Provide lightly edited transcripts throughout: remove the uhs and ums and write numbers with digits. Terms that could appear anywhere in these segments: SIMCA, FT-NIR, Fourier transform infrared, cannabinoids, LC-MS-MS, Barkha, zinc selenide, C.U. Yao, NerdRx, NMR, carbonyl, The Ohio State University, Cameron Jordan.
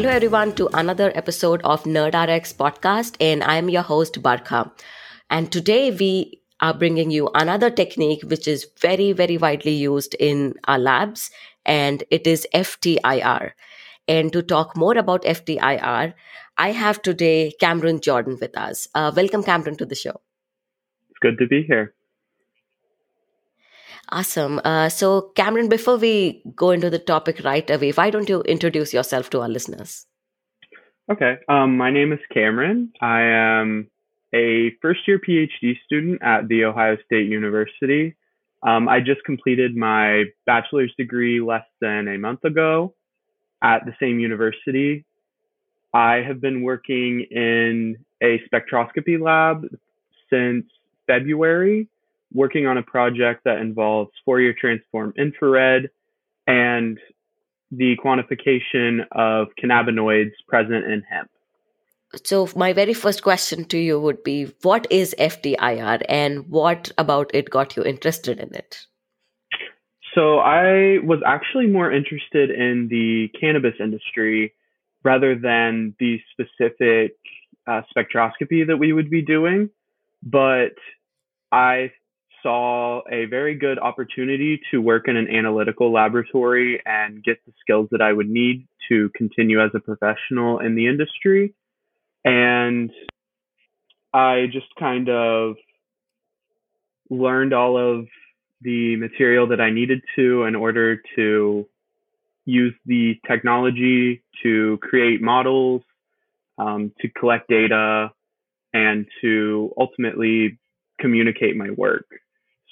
Hello everyone to another episode of NerdRx podcast, and I'm your host Barkha. And today we are bringing you another technique which is very, very widely used in our labs, and it is FT-NIR. And to talk more about FT-NIR, I have today Cameron Jordan with us. Welcome Cameron to the show. It's good to be here. Awesome. So Cameron, before we go into the topic right away, why don't you introduce yourself to our listeners? Okay. My name is Cameron. I am a first-year PhD student at The Ohio State University. I just completed my bachelor's degree less than a month ago at the same university. I have been working in a spectroscopy lab since February, working on a project that involves Fourier transform infrared and the quantification of cannabinoids present in hemp. So my very first question to you would be, what is FT-NIR and what about it got you interested in it? So I was actually more interested in the cannabis industry rather than the specific spectroscopy that we would be doing, but I saw a very good opportunity to work in an analytical laboratory and get the skills that I would need to continue as a professional in the industry. And I just kind of learned all of the material that I needed to in order to use the technology to create models, to collect data, and to ultimately communicate my work.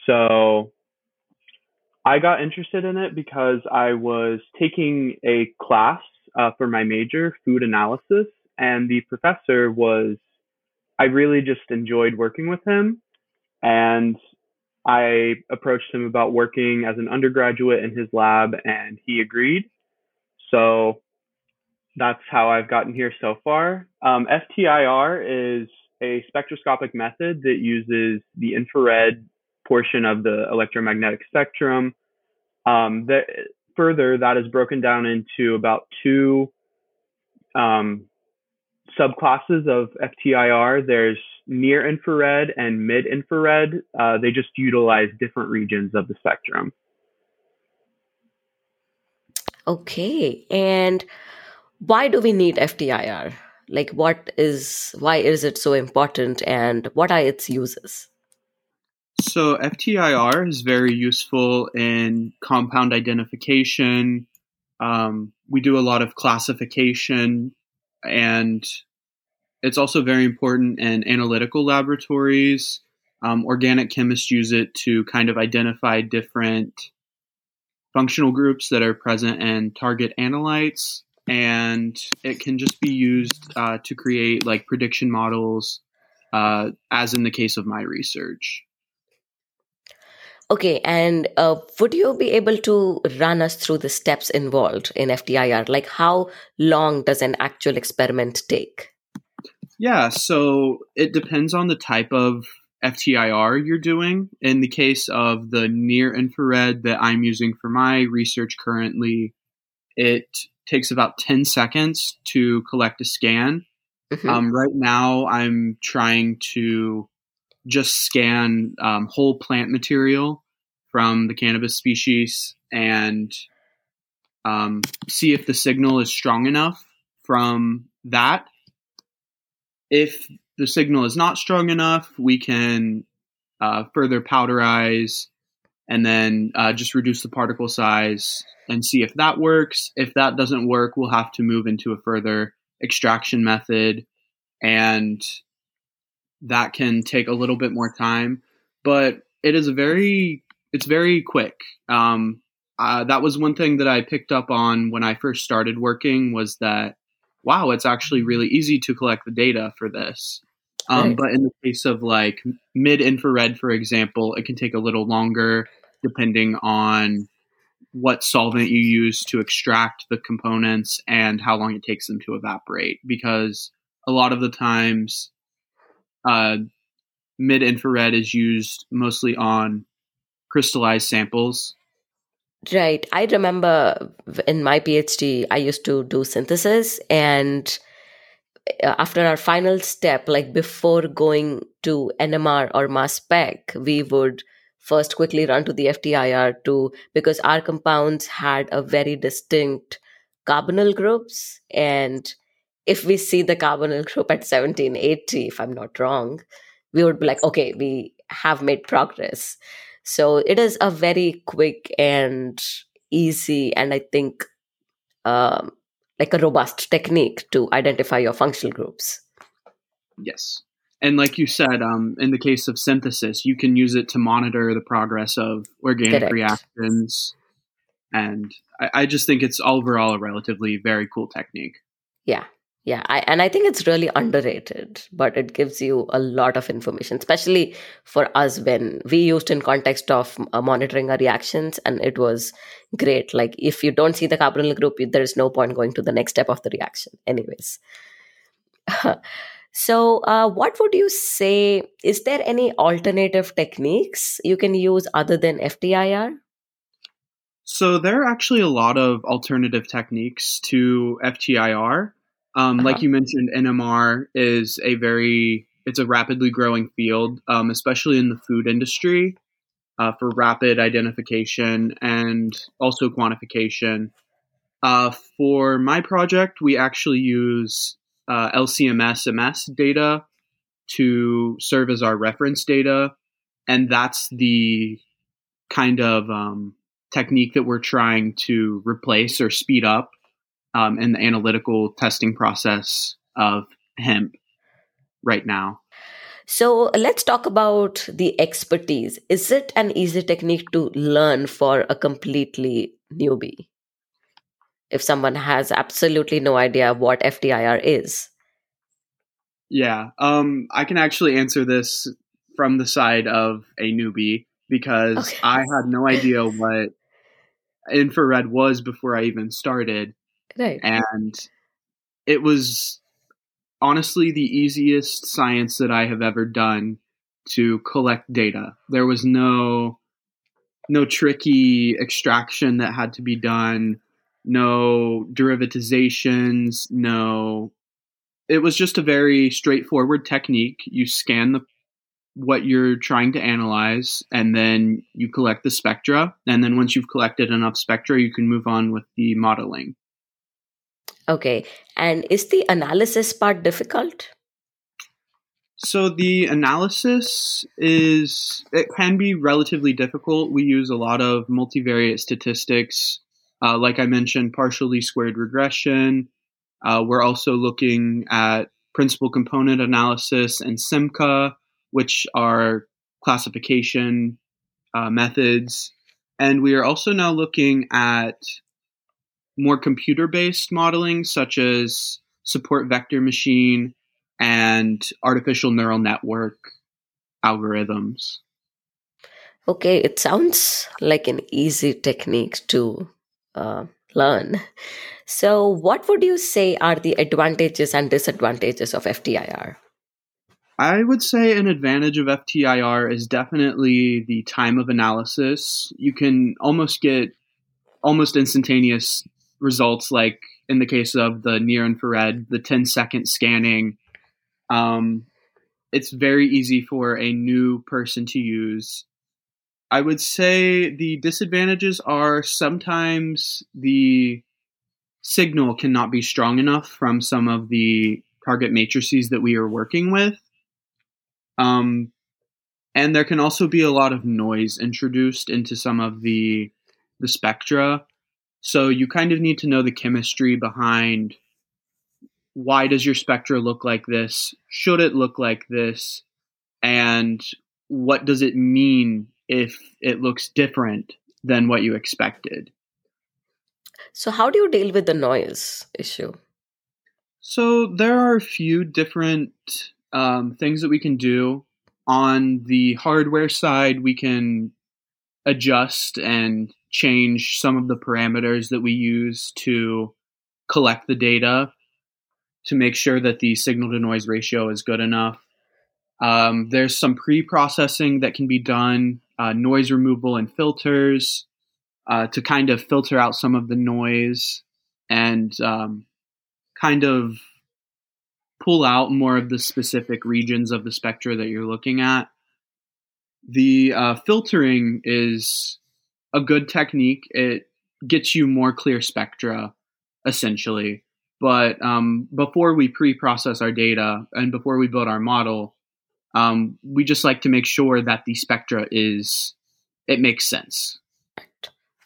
So I got interested in it because I was taking a class for my major, food analysis, and the professor was, I really just enjoyed working with him, and I approached him about working as an undergraduate in his lab, and he agreed. So that's how I've gotten here so far. FT-NIR is a spectroscopic method that uses the infrared portion of the electromagnetic spectrum. That is broken down into about two subclasses of FT-NIR. There's near infrared and mid infrared. They just utilize different regions of the spectrum. Okay, and why do we need FT-NIR? Like, why is it so important, and what are its uses? So FT-NIR is very useful in compound identification. We do a lot of classification, and it's also very important in analytical laboratories. Organic chemists use it to kind of identify different functional groups that are present in target analytes. And it can just be used to create like prediction models, as in the case of my research. Okay, and would you be able to run us through the steps involved in FT-NIR? Like, how long does an actual experiment take? Yeah, so it depends on the type of FT-NIR you're doing. In the case of the near infrared that I'm using for my research currently, it takes about 10 seconds to collect a scan. Mm-hmm. Right now, I'm trying to just scan whole plant material from the cannabis species and see if the signal is strong enough from that. If the signal is not strong enough, we can further powderize and then just reduce the particle size and see if that works. If that doesn't work, we'll have to move into a further extraction method, and that can take a little bit more time. But it is it's very quick. That was one thing that I picked up on when I first started working was that, wow, it's actually really easy to collect the data for this. Right. But in the case of like mid-infrared, for example, it can take a little longer depending on what solvent you use to extract the components and how long it takes them to evaporate. Because a lot of the times mid-infrared is used mostly on crystallized samples Right. I remember in my PhD, I used to do synthesis, and after our final step, like before going to NMR or mass spec, we would first quickly run to the FT-NIR because our compounds had a very distinct carbonyl groups. And if we see the carbonyl group at 1780, if I'm not wrong, we would be like, okay, we have made progress. So it is a very quick and easy, and I think like a robust technique to identify your functional groups. Yes. And like you said, in the case of synthesis, you can use it to monitor the progress of organic Correct. Reactions. And I just think it's overall a relatively very cool technique. Yeah. Yeah. I think it's really underrated, but it gives you a lot of information, especially for us when we used in context of monitoring our reactions. And it was great. Like if you don't see the carbonyl group, there is no point going to the next step of the reaction anyways. So what would you say, is there any alternative techniques you can use other than FT-NIR? So there are actually a lot of alternative techniques to FT-NIR. Like you mentioned, NMR is it's a rapidly growing field, especially in the food industry, for rapid identification and also quantification. For my project, we actually use LC-MS-MS data to serve as our reference data. And that's the kind of technique that we're trying to replace or speed up in the analytical testing process of hemp right now. So let's talk about the expertise. Is it an easy technique to learn for a completely newbie? If someone has absolutely no idea what FT-NIR is? Yeah, I can actually answer this from the side of a newbie because okay. I had no idea what infrared was before I even started. Right. And it was honestly the easiest science that I have ever done to collect data. There was no tricky extraction that had to be done. No derivatizations, it was just a very straightforward technique. You scan what you're trying to analyze, and then you collect the spectra. And then once you've collected enough spectra, you can move on with the modeling. Okay. And is the analysis part difficult? So the analysis it can be relatively difficult. We use a lot of multivariate statistics. Like I mentioned, partial least squared regression. We're also looking at principal component analysis and SIMCA, which are classification methods. And we are also now looking at more computer-based modeling, such as support vector machine and artificial neural network algorithms. Okay, it sounds like an easy technique to learn. So what would you say are the advantages and disadvantages of FT-NIR? I would say an advantage of FT-NIR is definitely the time of analysis. You can almost get instantaneous results, like in the case of the near infrared, the 10-second scanning. It's very easy for a new person to use. I would say the disadvantages are sometimes the signal cannot be strong enough from some of the target matrices that we are working with. And there can also be a lot of noise introduced into some of the spectra. So you kind of need to know the chemistry behind why does your spectra look like this? Should it look like this? And what does it mean if it looks different than what you expected? So how do you deal with the noise issue? So there are a few different things that we can do. On the hardware side, we can adjust and change some of the parameters that we use to collect the data to make sure that the signal-to-noise ratio is good enough. There's some pre-processing that can be done. Noise removal and filters. to kind of filter out some of the noise and kind of pull out more of the specific regions of the spectra that you're looking at. The filtering is a good technique. It gets you more clear spectra, essentially. But before we pre-process our data and before we build our model, we just like to make sure that the spectra it makes sense.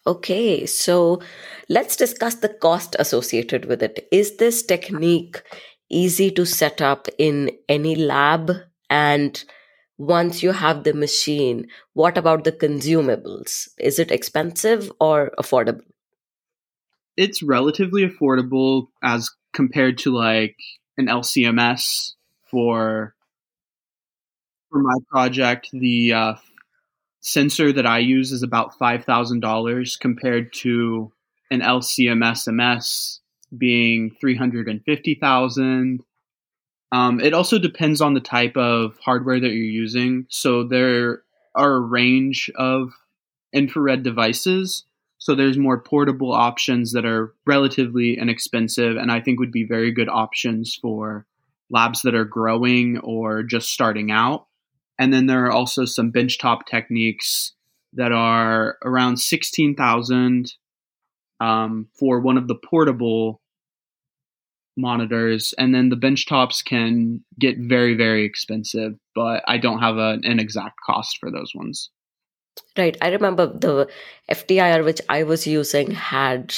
Okay, so let's discuss the cost associated with it. Is this technique easy to set up in any lab? And once you have the machine, what about the consumables? Is it expensive or affordable? It's relatively affordable as compared to like an LC-MS. For my project, the sensor that I use is about $5,000 compared to an LC-MS-MS being $350,000. It also depends on the type of hardware that you're using. So there are a range of infrared devices. So there's more portable options that are relatively inexpensive and I think would be very good options for labs that are growing or just starting out. And then there are also some benchtop techniques that are around $16,000 for one of the portable monitors. And then the benchtops can get very, very expensive, but I don't have an exact cost for those ones. Right. I remember the FT-NIR, which I was using, had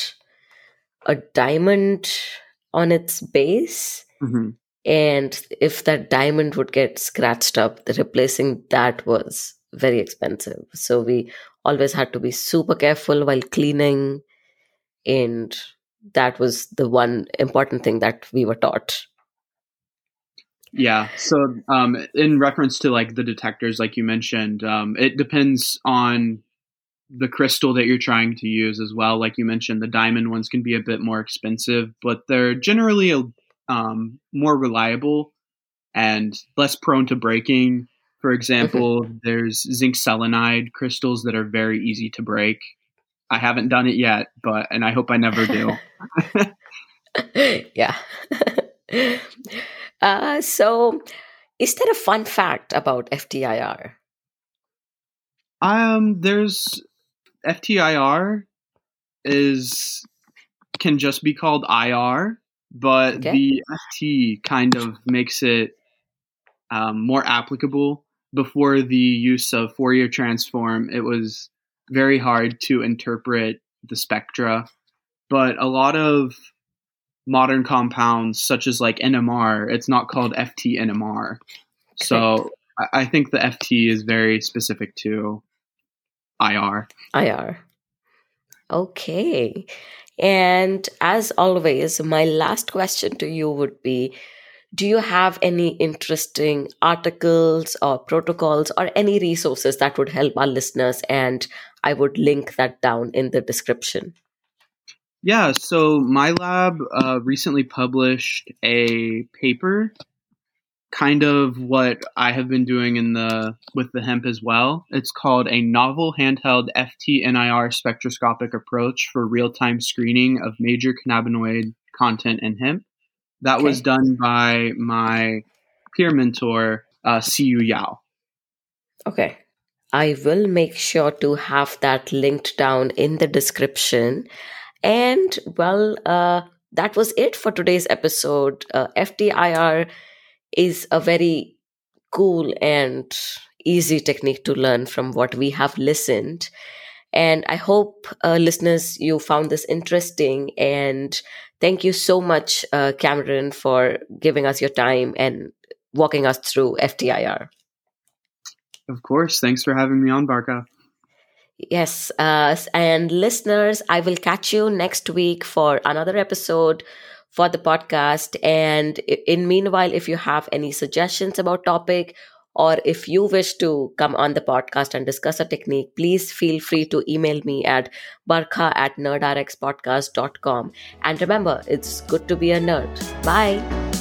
a diamond on its base. Mm-hmm. And if that diamond would get scratched up, replacing that was very expensive. So we always had to be super careful while cleaning. And that was the one important thing that we were taught. Yeah. So in reference to like the detectors, like you mentioned, it depends on the crystal that you're trying to use as well. Like you mentioned, the diamond ones can be a bit more expensive, but they're generally more reliable and less prone to breaking. For example, there's zinc selenide crystals that are very easy to break. I haven't done it yet, and I hope I never do. Yeah. So is there a fun fact about FT-NIR? There's FT-NIR can just be called IR. But okay. The FT kind of makes it more applicable. Before the use of Fourier transform, it was very hard to interpret the spectra. But a lot of modern compounds, such as like NMR, it's not called FT-NMR. So I think the FT is very specific to IR. Okay. And as always, my last question to you would be, do you have any interesting articles or protocols or any resources that would help our listeners? And I would link that down in the description. Yeah, so my lab recently published a paper, kind of what I have been doing with the hemp as well. It's called A Novel Handheld FT-NIR Spectroscopic Approach for Real-Time Screening of Major Cannabinoid Content in Hemp. That was done by my peer mentor, C.U. Yao. Okay. I will make sure to have that linked down in the description. And, well, that was it for today's episode. FT-NIR is a very cool and easy technique to learn from what we have listened. And I hope, listeners, you found this interesting. And thank you so much, Cameron, for giving us your time and walking us through FT-NIR. Of course. Thanks for having me on, Barkha. Yes. And listeners, I will catch you next week for another episode for the podcast. And in meanwhile, if you have any suggestions about topic or if you wish to come on the podcast and discuss a technique, please feel free to email me at barkha@nerdrxpodcast.com. And remember, it's good to be a nerd. Bye.